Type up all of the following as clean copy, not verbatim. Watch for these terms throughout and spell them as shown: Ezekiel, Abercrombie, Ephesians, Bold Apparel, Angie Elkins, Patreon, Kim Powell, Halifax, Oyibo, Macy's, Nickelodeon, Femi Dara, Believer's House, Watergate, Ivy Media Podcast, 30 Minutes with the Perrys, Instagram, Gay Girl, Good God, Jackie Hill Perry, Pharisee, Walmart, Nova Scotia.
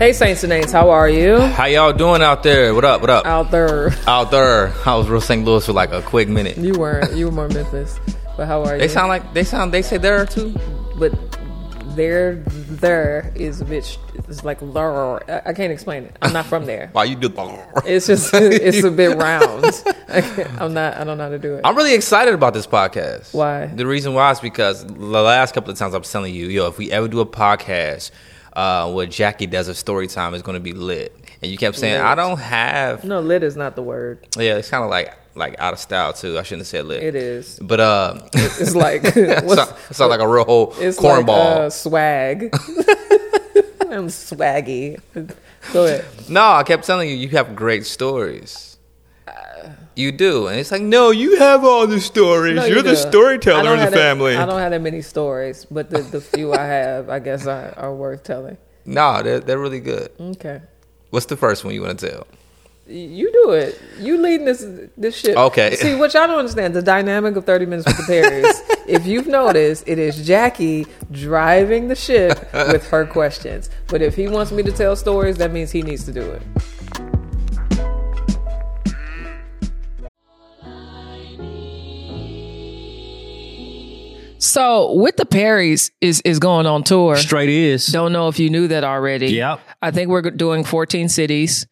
Hey, Saints and Aints, how are you? How y'all doing out there? What up, what up? Out there. Out there. I was real St. Louis for like a quick minute. You weren't. You were more Memphis. But how are you? They sound like, they say there too. But there is a bitch. It's like lur. I can't explain it. I'm not from there. Why you do it's just it's a bit round. I don't know how to do it. I'm really excited about this podcast. Why? The reason why is because the last couple of times I'm telling you, yo, if we ever do a podcast, what Jackie does of story time is going to be lit. And you kept saying lit. I don't have. No, lit is not the word. Yeah, it's kind of like out of style too. I shouldn't have said lit. It is. But it's like it's not like a real whole cornball. Like, swag. I'm swaggy. Go ahead. No, I kept telling you have great stories. You do. And it's like, no, you have all the stories. No, You're the storyteller in the family. I don't have that many stories, but the few I have, I guess, are worth telling. No, they're really good. Okay. What's the first one you want to tell? You do it. You leading this shit. Okay. See, what y'all don't understand, the dynamic of 30 Minutes with the Perrys. If you've noticed, it is Jackie driving the ship with her questions. But if he wants me to tell stories, that means he needs to do it. So, With the Perrys is going on tour. Straight is. Don't know if you knew that already. Yep. I think we're doing 14 cities.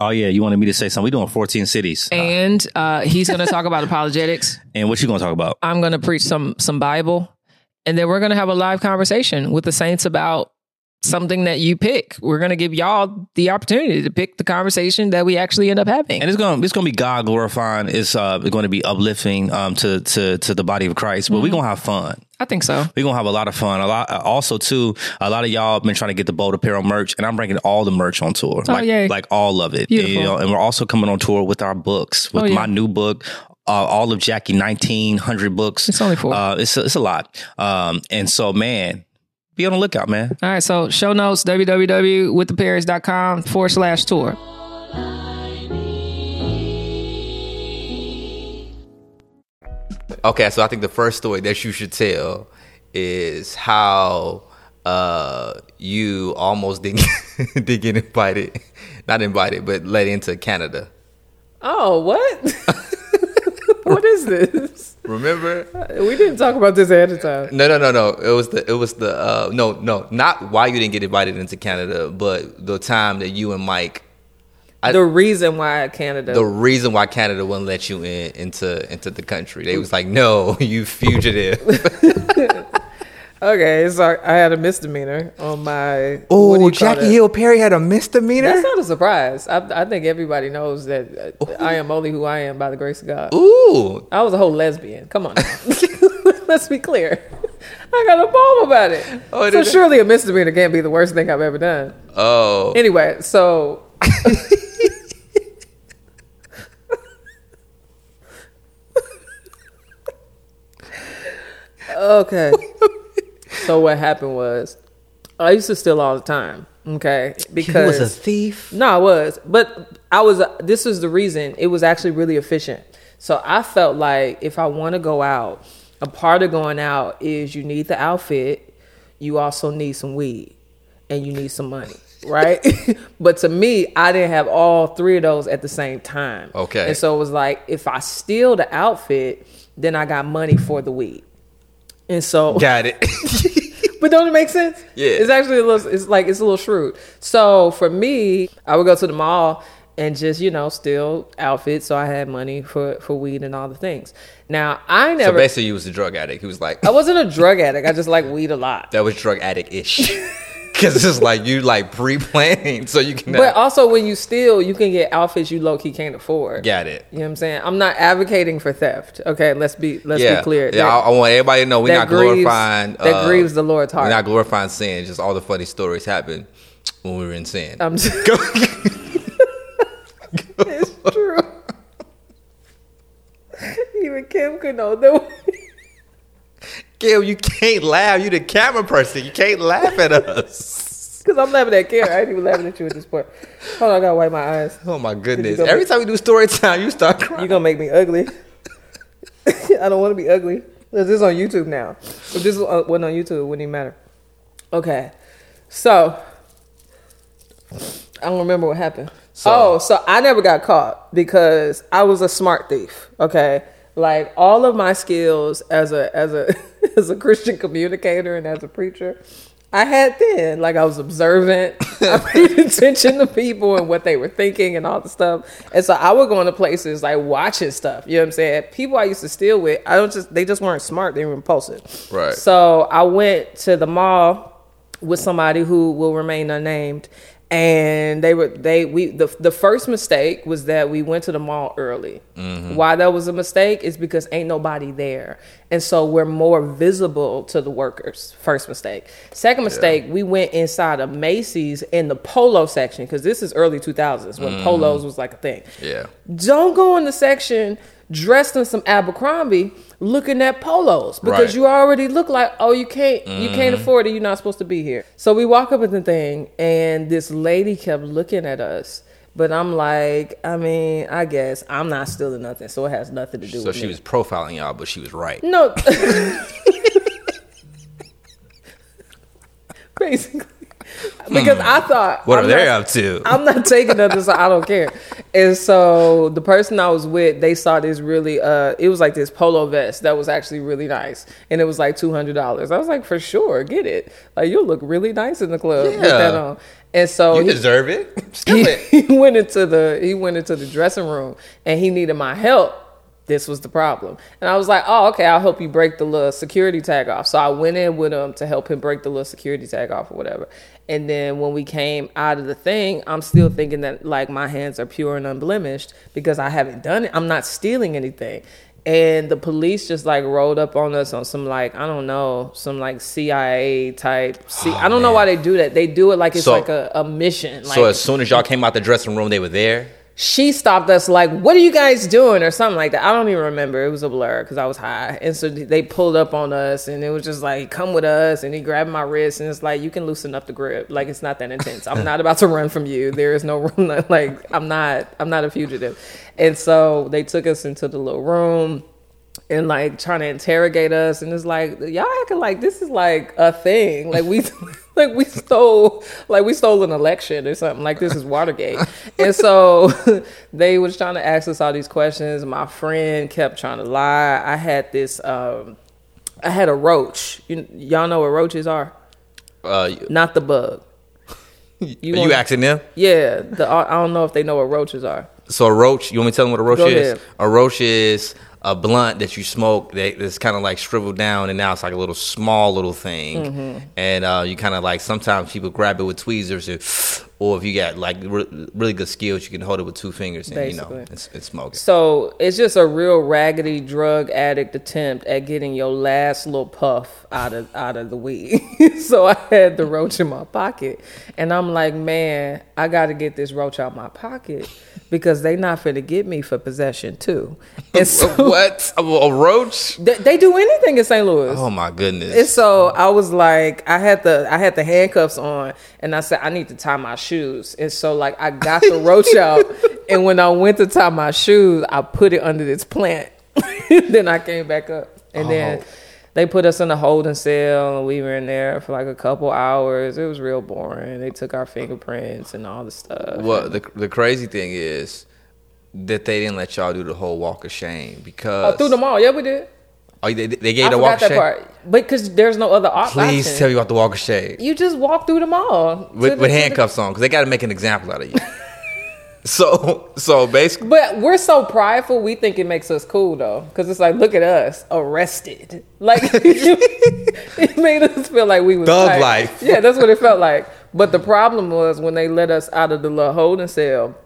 Oh, yeah. You wanted me to say something. We're doing 14 cities. And he's going to talk about apologetics. And what you going to talk about? I'm going to preach some Bible. And then we're going to have a live conversation with the saints about something that you pick. We're going to give y'all the opportunity to pick the conversation that we actually end up having. And it's going to be God glorifying. It's going to be uplifting to the body of Christ. But we're going to have fun. I think so. We're going to have a lot of fun. A lot of y'all have been trying to get the Bold Apparel merch, and I'm bringing all the merch on tour. Oh, yay. Like all of it. Beautiful. You know, and we're also coming on tour with our books, with my new book, all of Jackie 1,900 books. It's only 4. It's a lot. And so, man, be on the lookout, man. All right. So show notes, www.withtheperrys.com/tour. Okay, so I think the first story that you should tell is how you almost didn't get invited. Not invited, but let into Canada. Oh, what? What is this? Remember? We didn't talk about this ahead of time. No. It was not why you didn't get invited into Canada, but the time that you and Mike. The reason why Canada wouldn't let you into the country. They was like, no, you fugitive. Okay, so I had a misdemeanor on my... Oh, Jackie Hill Perry had a misdemeanor? That's not a surprise. I think everybody knows that. Ooh. I am only who I am by the grace of God. Ooh. I was a whole lesbian. Come on. Let's be clear. I got a poem about it. Oh, so surely a misdemeanor can't be the worst thing I've ever done. Oh. Anyway, so... Okay. So what happened was, I used to steal all the time. Okay, because he was a thief. No, I was, but I was. This is the reason it was actually really efficient. So I felt like if I want to go out, a part of going out is you need the outfit, you also need some weed, and you need some money. Right? But to me, I didn't have all three of those at the same time. Okay. And so it was like, if I steal the outfit, then I got money for the weed. And so... Got it. But don't it make sense? Yeah. It's actually it's a little shrewd. So for me, I would go to the mall and just, steal outfits. So I had money for weed and all the things. Now, I never... So basically, you was a drug addict. He was like... I wasn't a drug addict. I just like weed a lot. That was drug addict-ish. Because it's like you like pre-planning so you can... But also when you steal, you can get outfits you low-key can't afford. Got it. You know what I'm saying? I'm not advocating for theft. Okay, let's be clear. Yeah, I want everybody to know we're not glorifying... that grieves the Lord's heart. We're not glorifying sin. Just all the funny stories happen when we were in sin. I'm just... It's true. Even Kim could know that. Gail, you can't laugh. You the camera person. You can't laugh at us. Because I'm laughing at Gail. I ain't even laughing at you at this point. Hold on, I got to wipe my eyes. Oh, my goodness. Every time we do story time, you start crying. You're going to make me ugly. I don't want to be ugly. This is on YouTube now. If this wasn't on YouTube, it wouldn't even matter. Okay. So, I don't remember what happened. So I never got caught because I was a smart thief. Okay. Like all of my skills as a Christian communicator and as a preacher, I had then. Like I was observant. I paid attention to people and what they were thinking and all the stuff. And so I would go into places like watching stuff. You know what I'm saying? People I used to steal with, they just weren't smart. They were impulsive. Right. So I went to the mall with somebody who will remain unnamed. And the first mistake was that we went to the mall early. Mm-hmm. Why that was a mistake is because ain't nobody there. And so we're more visible to the workers. First mistake. Second mistake, we went inside of Macy's in the polo section. Because this is early 2000s when polos was like a thing. Yeah. Don't go in the section dressed in some Abercrombie looking at polos because you already look like, oh, you can't afford it. You're not supposed to be here. So we walk up at the thing and this lady kept looking at us, but I'm like, I mean, I guess I'm not stealing nothing. So it has nothing to do with me. So she was profiling y'all, but she was right. No. Basically. Because I thought, what are they up to? I'm not taking nothing, so I don't care. And so the person I was with, they saw this really, it was like this polo vest that was actually really nice. And it was like $200. I was like, for sure, get it. Like, you'll look really nice in the club. Yeah. Put that on. And so you deserve it. Steal it. He went into the dressing room and he needed my help. This was the problem. And I was like, oh, okay, I'll help you break the little security tag off. So I went in with him to help him break the little security tag off or whatever. And then when we came out of the thing, I'm still thinking that like my hands are pure and unblemished because I haven't done it. I'm not stealing anything. And the police just like rolled up on us on some like, I don't know, some like CIA type. I don't know why they do that. They do it like it's like a mission. Like, so as soon as y'all came out the dressing room, they were there? She stopped us like, what are you guys doing? Or something like that. I don't even remember. It was a blur because I was high. And so they pulled up on us and it was just like, come with us. And he grabbed my wrist and it's like, you can loosen up the grip. Like, it's not that intense. I'm not about to run from you. There is no run. Like, I'm not a fugitive. And so they took us into the little room and like trying to interrogate us. And it's like, y'all acting like this is like a thing. Like we... Like we stole an election or something. Like this is Watergate. And so they was trying to ask us all these questions. My friend kept trying to lie. I had this. I had a roach. Y'all know what roaches are? Not the bug. You asking them? Yeah. I don't know if they know what roaches are. So a roach. You want me to tell them what a roach is? A roach is a blunt that you smoke that's kind of like shriveled down and now it's like a little small little thing. Mm-hmm. And you kind of like sometimes people grab it with tweezers or if you got like really good skills, you can hold it with two fingers and basically, you know, it's smoking. So it's just a real raggedy drug addict attempt at getting your last little puff out of the weed. So I had the roach in my pocket and I'm like, man, I got to get this roach out my pocket because they not finna get me for possession too. And so, what? A roach? They do anything in St. Louis. Oh my goodness. And so I was like, I had the handcuffs on and I said, I need to tie my shoes. And so like I got the roach out and when I went to tie my shoes, I put it under this plant. Then I came back up and then they put us in a holding cell and we were in there for like a couple hours. It was real boring. They took our fingerprints and all the stuff. Well, the crazy thing is that they didn't let y'all do the whole walk of shame because... Oh, through the mall. Yeah, we did. Oh, they gave the walk of shame? I forgot that part. Because there's no other option. Please tell me about the walk of shame. You just walk through the mall. With handcuffs on because they got to make an example out of you. So basically... But we're so prideful, we think it makes us cool, though. Because it's like, look at us, arrested. Like, it made us feel like we was... Thug life. Yeah, that's what it felt like. But the problem was when they let us out of the little holding cell...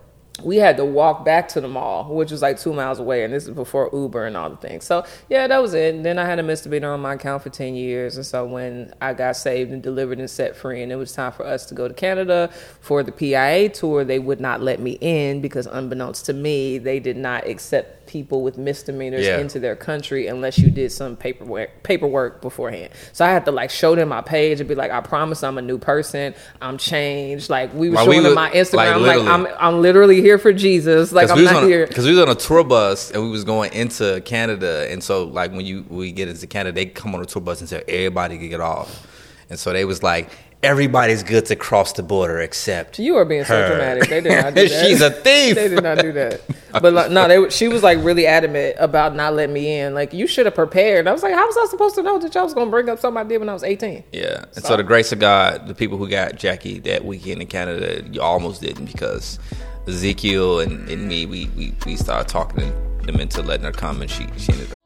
We had to walk back to the mall, which was like 2 miles away. And this is before Uber and all the things. So, yeah, that was it. And then I had a misdemeanor on my account for 10 years. And so when I got saved and delivered and set free, and it was time for us to go to Canada for the PIA tour, they would not let me in because unbeknownst to me, they did not accept people with misdemeanors into their country unless you did some paperwork beforehand. So I had to like show them my page and be like, I promise I'm a new person. I'm changed. Like we were showing them my Instagram. Like I'm literally here for Jesus. Like I'm not here. Because we was on a tour bus and we was going into Canada. And so like when we get into Canada, they come on a tour bus and say everybody can get off. And so they was like, everybody's good to cross the border except you are being her. So dramatic. They did not do that. She's a thief. They did not do that. But like, no, she was like really adamant about not letting me in. Like, you should have prepared. I was like, how was I supposed to know that y'all was going to bring up something I did when I was 18? Yeah. And so the grace of God, the people who got Jackie that weekend in Canada, you almost didn't, because Ezekiel and me, we started talking them into letting her come, and she ended up.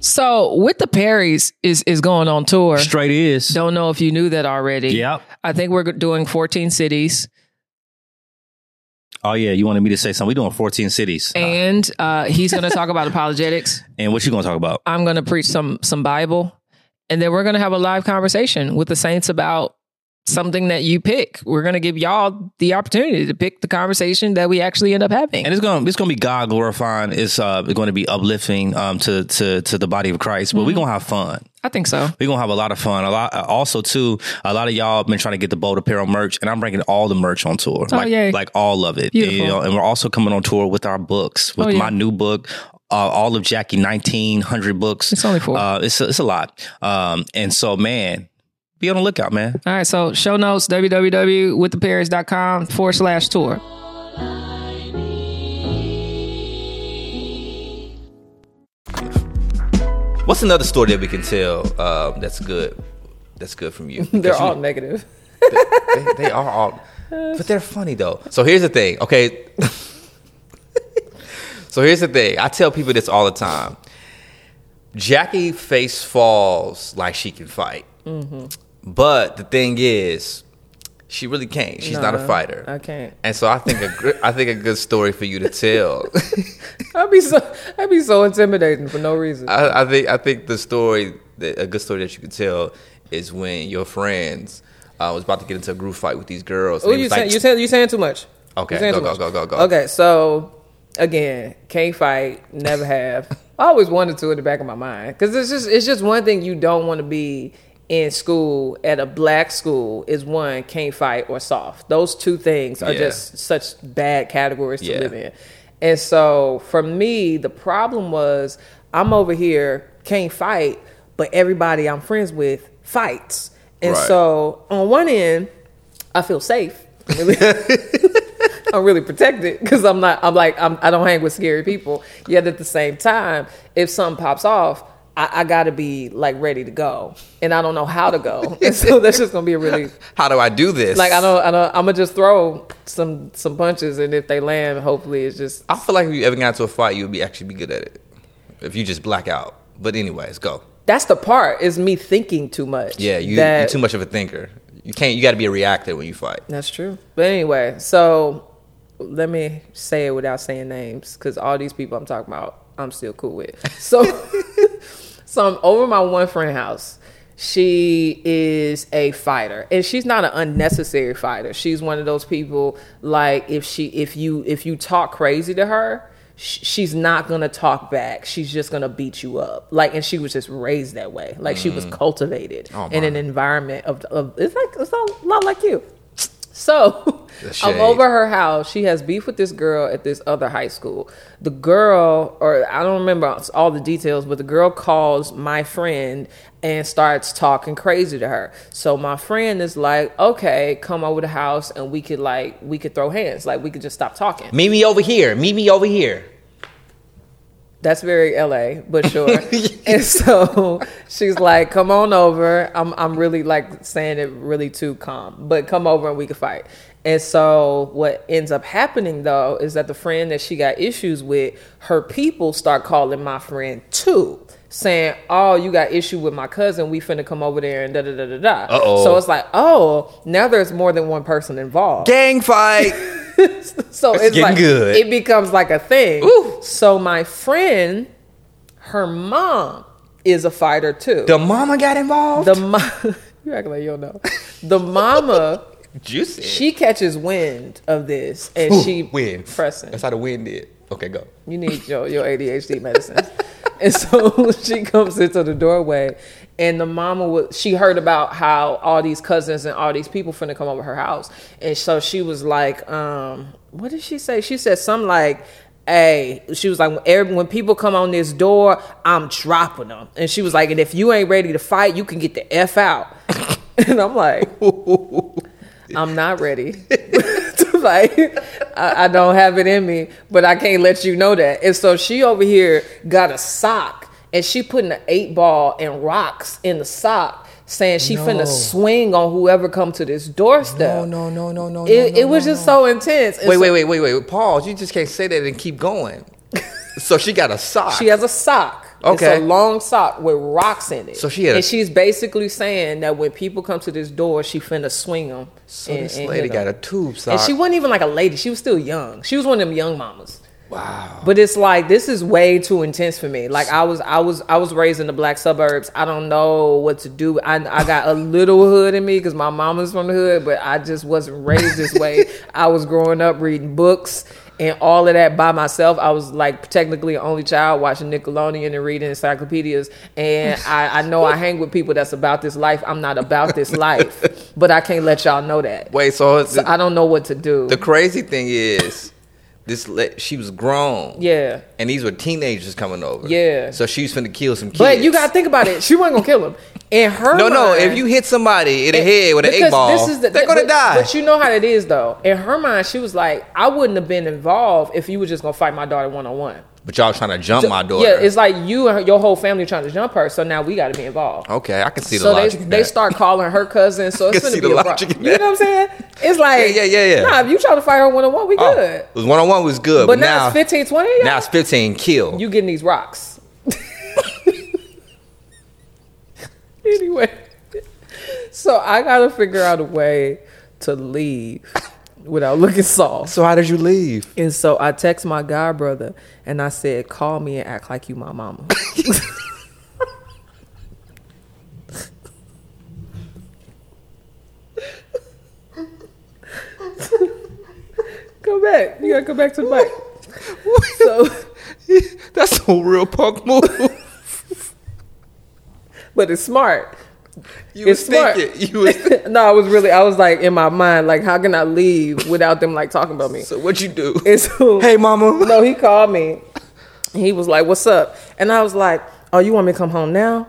So, With the Perrys is going on tour. Straight is. Don't know if you knew that already. Yep. I think we're doing 14 cities. Oh, yeah. You wanted me to say something. We're doing 14 cities. And he's going to talk about apologetics. And what you going to talk about? I'm going to preach some Bible. And then we're going to have a live conversation with the saints about something that you pick. We're going to give y'all the opportunity to pick the conversation that we actually end up having. And it's going to be God glorifying. It's going to be uplifting to the body of Christ, but we're going to have fun. I think so. We're going to have a lot of fun. A lot. Also, too, a lot of y'all have been trying to get the Bold Apparel merch, and I'm bringing all the merch on tour. Oh, like all of it. Beautiful. You know, and we're also coming on tour with our books, with my new book, all of Jackie, 1,900 books. It's only 4. It's a lot. And so, man, be on the lookout, man. All right. So show notes, www.withtheperrys.com/tour. What's another story that we can tell that's good? That's good from you. They're all negative. They are all, but they're funny though. So here's the thing. Okay. So here's the thing. I tell people this all the time. Jackie face falls like she can fight. Mm-hmm. But the thing is, she really can't. She's not a fighter. I can't. And so I think a good story for you to tell. I'd be so intimidating for no reason. I think a good story that you could tell is when your friends was about to get into a group fight with these girls. Oh, you're saying too much. Okay, go. Okay, so again, can't fight, never have. I always wanted to in the back of my mind, because it's just one thing you don't want to be. In school, at a black school, is one, can't fight or soft. Those two things are just such bad categories to live in. And so for me, the problem was I'm over here, can't fight, but everybody I'm friends with fights. And so on one end, I feel safe. I'm really protected because I don't hang with scary people. Yet at the same time, if something pops off, I gotta be like ready to go, and I don't know how to go. And so that's just gonna be a really. How do I do this? Like I don't. I'm gonna just throw some punches, and if they land, hopefully it's just. I feel like if you ever got into a fight, you'd be good at it. If you just black out, but anyways, go. That's the part is me thinking too much. Yeah, you're too much of a thinker. You can't. You got to be a reactor when you fight. That's true. But anyway, so let me say it without saying names, because all these people I'm talking about, I'm still cool with. So. So I'm over my one friend's house. She is a fighter, and she's not an unnecessary fighter. She's one of those people, like if you talk crazy to her, she's not gonna talk back. She's just gonna beat you up. Like, and she was just raised that way. Like she was cultivated in an environment of it's a lot like you. So I'm over her house. She has beef with this girl at this other high school. The girl, or I don't remember all the details, but the girl calls my friend and starts talking crazy to her. So my friend is like, okay, come over the house and we could throw hands. Like we could just stop talking. Meet me over here. That's very LA, but sure. And so she's like, come on over. I'm really like saying it really too calm, but come over and we can fight. And so what ends up happening though is that the friend that she got issues with, her people start calling my friend too, saying, oh, you got issue with my cousin, we finna come over there and da da da da da. Uh-oh. So it's like, oh, now there's more than one person involved. Gang fight. So it's like good. It becomes like a thing. Ooh. So my friend, her mom is a fighter too. The mama got involved. You acting like you don't know. The mama, juicy. She catches wind of this and she wind pressing. That's how the wind did. Okay, go. You need your ADHD medicine. And so she comes into the doorway, and the mama, she heard about how all these cousins and all these people finna come over her house. And so she was like, what did she say? She said something like, hey, she was like, when people come on this door, I'm dropping them. And she was like, and if you ain't ready to fight, you can get the F out. And I'm like, I'm not ready. Like, I don't have it in me, but I can't let you know that. And so she over here got a sock, and she putting an 8-ball and rocks in the sock, saying she finna swing on whoever come to this doorstep. No. It was just so intense. Wait. Pause. You just can't say that and keep going. So she got a sock. She has a sock. Okay. It's a long sock with rocks in it. So she had and she's basically saying that when people come to this door, she finna swing them. So this lady got a tube sock. And she wasn't even like a lady. She was still young. She was one of them young mamas. Wow. But it's like, this is way too intense for me. Like, I was raised in the black suburbs. I don't know what to do. I got a little hood in me because my mama's from the hood, but I just wasn't raised this way. I was growing up reading books and all of that by myself. I was like technically an only child, watching Nickelodeon and reading encyclopedias. And I know I hang with people that's about this life. I'm not about this life, but I can't let y'all know that. Wait, so I don't know what to do. The crazy thing is, she was grown. Yeah. And these were teenagers coming over. Yeah. So she was finna kill some kids. But you gotta think about it. She wasn't gonna kill them. In her mind, no. If you hit somebody in the head with an 8-ball, they're gonna die. But you know how that is, though. In her mind, she was like, I wouldn't have been involved if you were just gonna fight my daughter 1-on-1. But y'all trying to jump my daughter. Yeah, it's like you and your whole family trying to jump her. So now we got to be involved. Okay, I can see the logic. So they start calling her cousin. So it's going to be a problem. You know what I'm saying? It's like, yeah. Nah, if you try to fight her 1-on-1, we good. 1-on-1 was good, but now it's 15-20. Now it's 15 kill. You getting these rocks. Anyway, so I got to figure out a way to leave without looking soft. So how did you leave? And so I text my guy brother and I said, call me and act like you my mama. Come back. You gotta come back to the mic. So that's a real punk move. But it's smart. No, I was like in my mind, like, how can I leave without them like talking about me? So what you do? And so, hey, mama. No, he called me. He was like, what's up? And I was like, oh, you want me to come home now?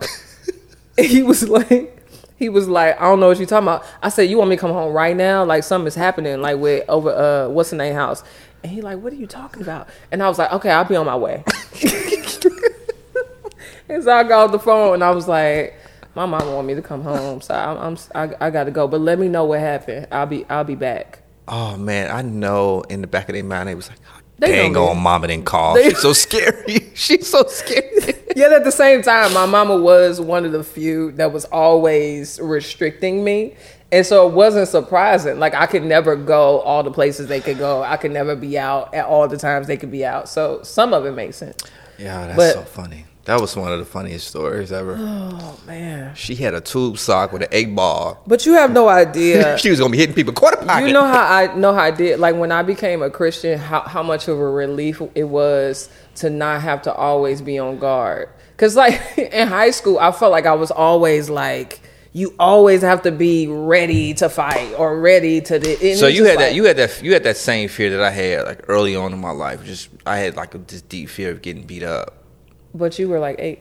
And he was like, I don't know what you're talking about. I said, you want me to come home right now? Like something is happening, like with over what's the name house? And he like, what are you talking about? And I was like, okay, I'll be on my way. And so I got off the phone and I was like, my mama want me to come home, so I gotta go. But let me know what happened. I'll be back. Oh man, I know. In the back of their mind, they was like, "Dang on, mama didn't call. She's so scary. She's so scary." Yet at the same time, my mama was one of the few that was always restricting me, and so it wasn't surprising. Like I could never go all the places they could go. I could never be out at all the times they could be out. So some of it makes sense. Yeah, so funny. That was one of the funniest stories ever. Oh, man. She had a tube sock with an 8-ball. But you have no idea. She was going to be hitting people quarter pocket. You know how I did? Like, when I became a Christian, how much of a relief it was to not have to always be on guard. Because, like, in high school, I felt like I was always, like, you always have to be ready to fight or ready to... So you had that same fear that I had, like, early on in my life. I had, like, this deep fear of getting beat up. But you were like 8.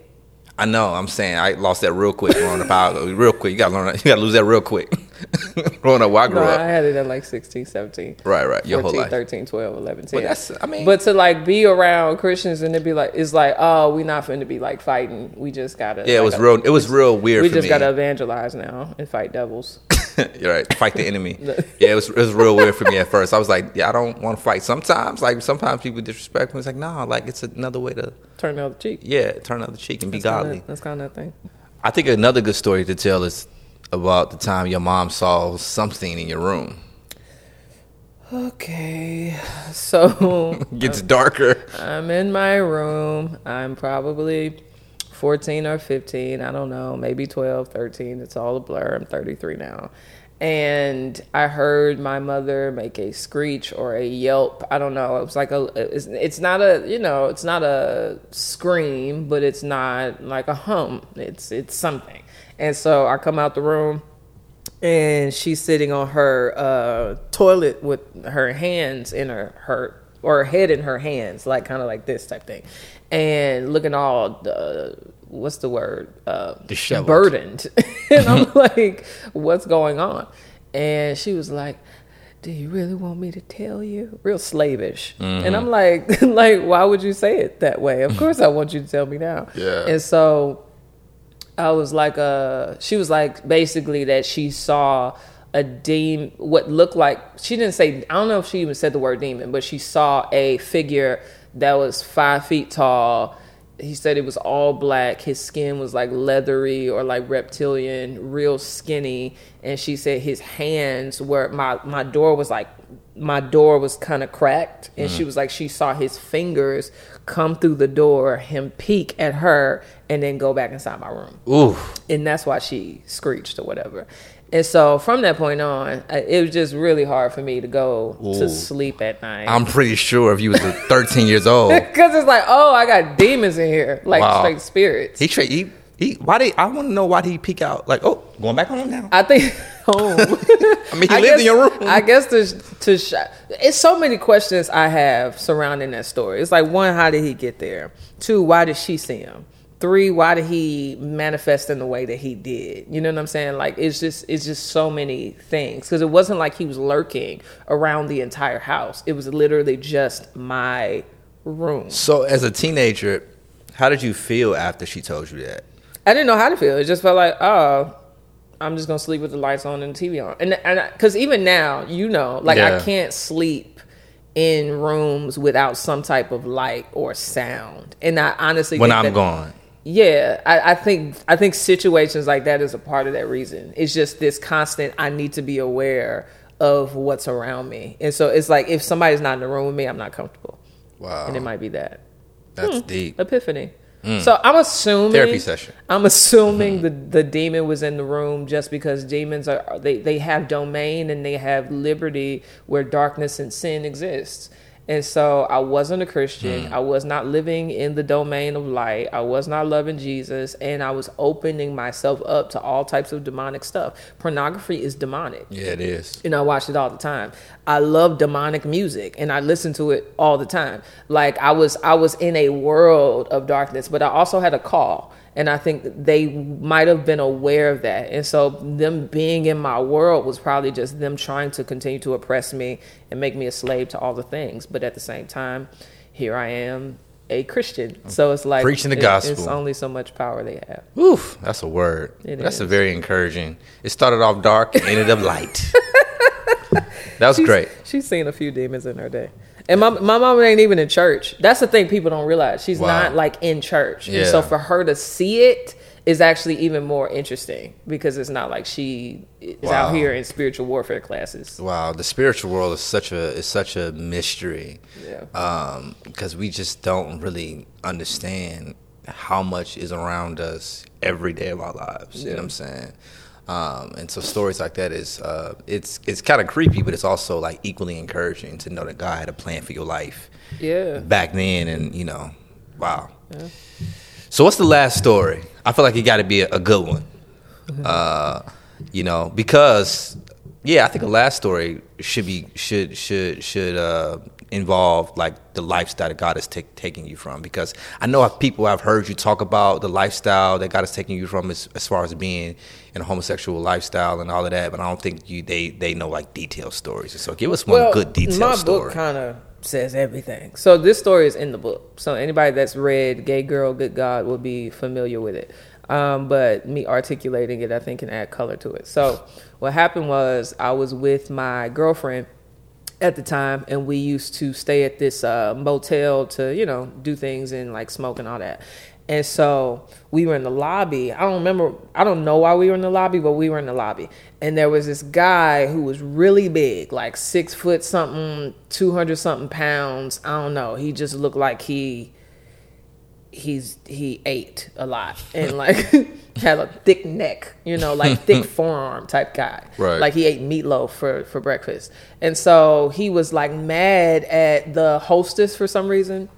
I know. I'm saying I lost that real quick growing up. Real quick. You got to learn. You got to lose that real quick. Growing up, I had it at like 16, 17. Right. Your 14, whole life. 13, 12, 11, 10. But but to like be around Christians and it be like, it's like, oh, we not finna be like fighting. We just gotta. Yeah, like, it was real weird. We just gotta evangelize now and fight devils. You're right. Fight the enemy. Yeah, it was real weird for me at first. I was like, yeah, I don't want to fight. Sometimes people disrespect me. It's like, nah, like it's another way to turn the other cheek. Yeah, turn the other cheek and be godly. That's kind of that thing. I think another good story to tell is about the time your mom saw something in your room. Okay, so gets darker. I'm in my room. I'm probably 14 or 15, I don't know, maybe 12, 13. It's all a blur. I'm 33 now. And I heard my mother make a screech or a yelp. I don't know. It was like it's not a scream, but it's not like a hum. It's something. And so I come out the room and she's sitting on her toilet with her hands in her or her head in her hands, like kind of like this type thing, and looking all what's the word, disheveled, burdened. And I'm like, what's going on? And she was like, do you really want me to tell you? Real slavish. Mm-hmm. And I'm like, why would you say it that way? Of course I want you to tell me now. Yeah. And so I was like, she was like, basically that she saw a demon, what looked like, she didn't say, I don't know if she even said the word demon, but she saw a figure that was 5 feet tall. He said it was all black. His skin was like leathery or like reptilian, real skinny. And she said his hands were, my door was kind of cracked. And she was like, she saw his fingers come through the door, him peek at her, and then go back inside my room. Ooh. And that's why she screeched or whatever. And so from that point on, it was just really hard for me to go to sleep at night. I'm pretty sure if you was 13 years old. Because it's like, oh, I got demons in here. Like, wow. Straight spirits. I want to know why did he peek out? Like, oh, going back home now. I think home. I mean, he lived in your room. I guess it's so many questions I have surrounding that story. It's like, one, how did he get there? Two, why did she see him? 3, why did he manifest in the way that he did? You know what I'm saying? Like, it's just so many things. Because it wasn't like he was lurking around the entire house. It was literally just my room. So as a teenager, how did you feel after she told you that? I didn't know how to feel. It just felt like, oh, I'm just going to sleep with the lights on and the TV on. And because even now, you know, like, yeah. I can't sleep in rooms without some type of light or sound. And I honestly... When I'm gone. Yeah, I think situations like that is a part of that reason. It's just this constant, I need to be aware of what's around me. And so it's like, if somebody's not in the room with me, I'm not comfortable. Wow. And it might be that. That's deep. Epiphany. Mm. So I'm assuming... Therapy session. I'm assuming the demon was in the room, just because demons are... They have domain and they have liberty where darkness and sin exists. And so I wasn't a Christian. I was not living in the domain of light. I was not loving Jesus. And I was opening myself up to all types of demonic stuff. Pornography is demonic. Yeah, it is. And I watch it all the time. I love demonic music and I listen to it all the time. Like, I was in a world of darkness, but I also had a call. And I think they might have been aware of that. And so them being in my world was probably just them trying to continue to oppress me and make me a slave to all the things. But at the same time, here I am, a Christian. So it's like... Preaching the gospel. It's only so much power they have. Oof, that's a word. That's a very encouraging. It started off dark and ended up light. That was great. She's seen a few demons in her day. And my mom ain't even in church. That's the thing people don't realize. She's not like in church. Yeah. And so for her to see it is actually even more interesting, because it's not like she is out here in spiritual warfare classes. Wow. The spiritual world is such a mystery. Yeah. Because we just don't really understand how much is around us every day of our lives. Yeah. You know what I'm saying? And so stories like that is, it's kind of creepy, but it's also like equally encouraging to know that God had a plan for your life back then. And, you know, wow. Yeah. So what's the last story? I feel like it got to be a good one, you know, because, I think the last story should involve like the lifestyle that God is taking you from, because I know I've heard you talk about the lifestyle that God is taking you from as far as being in a homosexual lifestyle and all of that, but I don't think they know like detailed stories. So give us one good detailed story. My book kind of says everything. So this story is in the book. So anybody that's read Gay Girl, Good God will be familiar with it. But me articulating it, I think, can add color to it. So what happened was, I was with my girlfriend at the time, and we used to stay at this motel to, you know, do things and like smoke and all that. And so we were in the lobby. I don't know why we were in the lobby, but we were in the lobby. And there was this guy who was really big, like 6 foot something, 200 something pounds. I don't know. He just looked like he ate a lot and like had a thick neck, you know, like thick forearm type guy. Right. Like he ate meatloaf for breakfast. And so he was like mad at the hostess for some reason.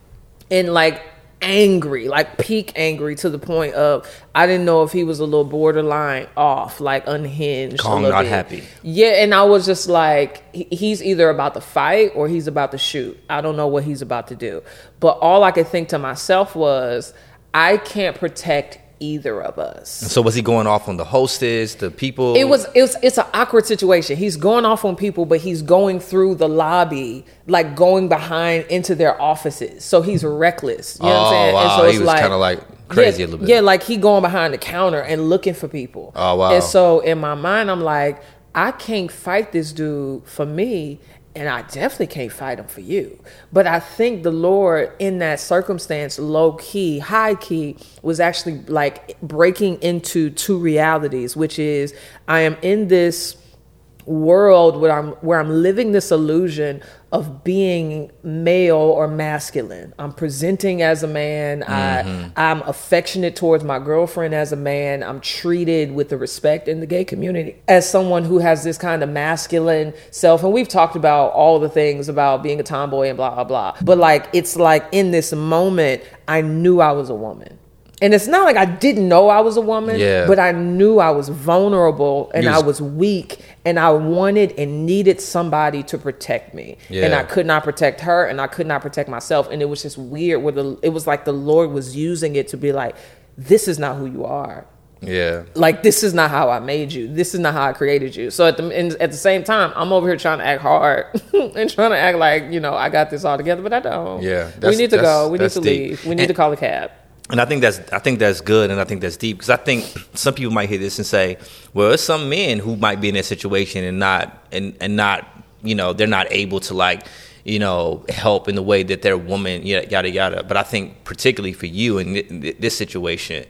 And like angry, like peak angry, to the point of I didn't know if he was a little borderline off, like unhinged, calm, not happy. Yeah, and I was just like, he's either about to fight or he's about to shoot. I don't know what he's about to do. But all I could think to myself was, I can't protect either of us. So was he going off on the hostess, the people? It's an awkward situation. He's going off on people, but he's going through the lobby, like going behind into their offices. So he's reckless. You know what I'm saying? Wow. And so it's, he was like, kind of like crazy, yeah, a little bit. Yeah, like he going behind the counter and looking for people. Oh wow. And so in my mind, I'm like, I can't fight this dude for me, and I definitely can't fight him for you. But I think the Lord in that circumstance, low key, high key, was actually like breaking into two realities, which is I am in this world where I'm living this illusion of being male or masculine. I'm presenting as a man. Mm-hmm. I'm affectionate towards my girlfriend as a man. I'm treated with the respect in the gay community as someone who has this kind of masculine self. And we've talked about all the things about being a tomboy and blah, blah, blah. But like, it's like in this moment, I knew I was a woman. And it's not like I didn't know I was a woman, yeah, but I knew I was vulnerable and I was weak, and I wanted and needed somebody to protect me. Yeah. And I could not protect her, and I could not protect myself. And it was just weird it was like the Lord was using it to be like, this is not who you are. Yeah. Like, this is not how I made you. This is not how I created you. So at the same time, I'm over here trying to act hard and trying to act like, you know, I got this all together, but I don't. Yeah. We need to go. We need to leave. We need to call a cab. And I think that's good, and I think that's deep, because I think some people might hear this and say, well, there's some men who might be in that situation and not, you know, they're not able to, like, you know, help in the way that their woman, yada, yada. But I think particularly for you in this situation,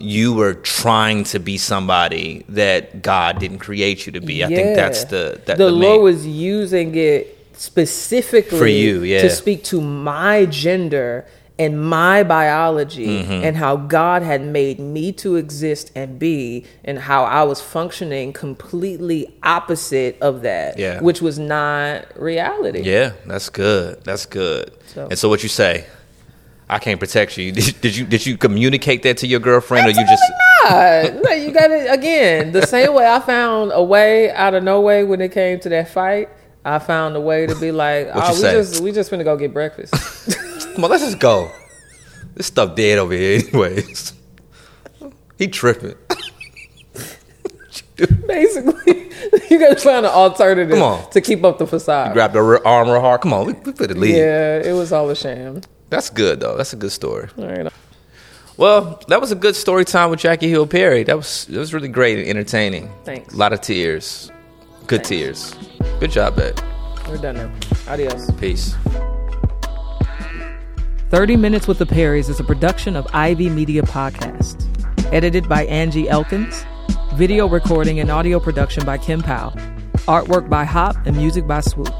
you were trying to be somebody that God didn't create you to be. Yeah. I think that's the Lord was using it specifically for you, yeah, to speak to my gender and my biology, mm-hmm, and how God had made me to exist and be, and how I was functioning completely opposite of that, yeah, which was not reality. Yeah, that's good. That's good. So what you say, I can't protect you. Did you communicate that to your girlfriend? Absolutely, or you just not? No, you got it again. The same way I found a way out of no way when it came to that fight. I found a way to be like, we just finna go get breakfast. Come on, let's just go. This stuff dead over here anyways. He tripping. Basically, you gotta find an alternative to keep up the facade. You grabbed the arm real hard. Come on, we better leave. Yeah, it was all a sham. That's good though. That's a good story. All right. Well, that was a good story time with Jackie Hill Perry. That was really great and entertaining. Thanks. A lot of tears. Good tears. Good job, babe. We're done now. Adios. Peace. 30 Minutes with the Perrys is a production of Ivy Media Podcast. Edited by Angie Elkins. Video recording and audio production by Kim Powell. Artwork by Hop and music by Swoop.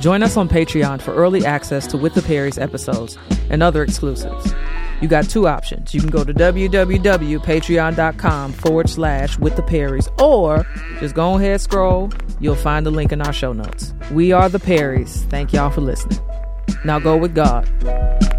Join us on Patreon for early access to With the Perrys episodes and other exclusives. You got two options. You can go to www.patreon.com/withtheperrys, or just go ahead, scroll. You'll find the link in our show notes. We are the Perrys. Thank y'all for listening. Now go with God.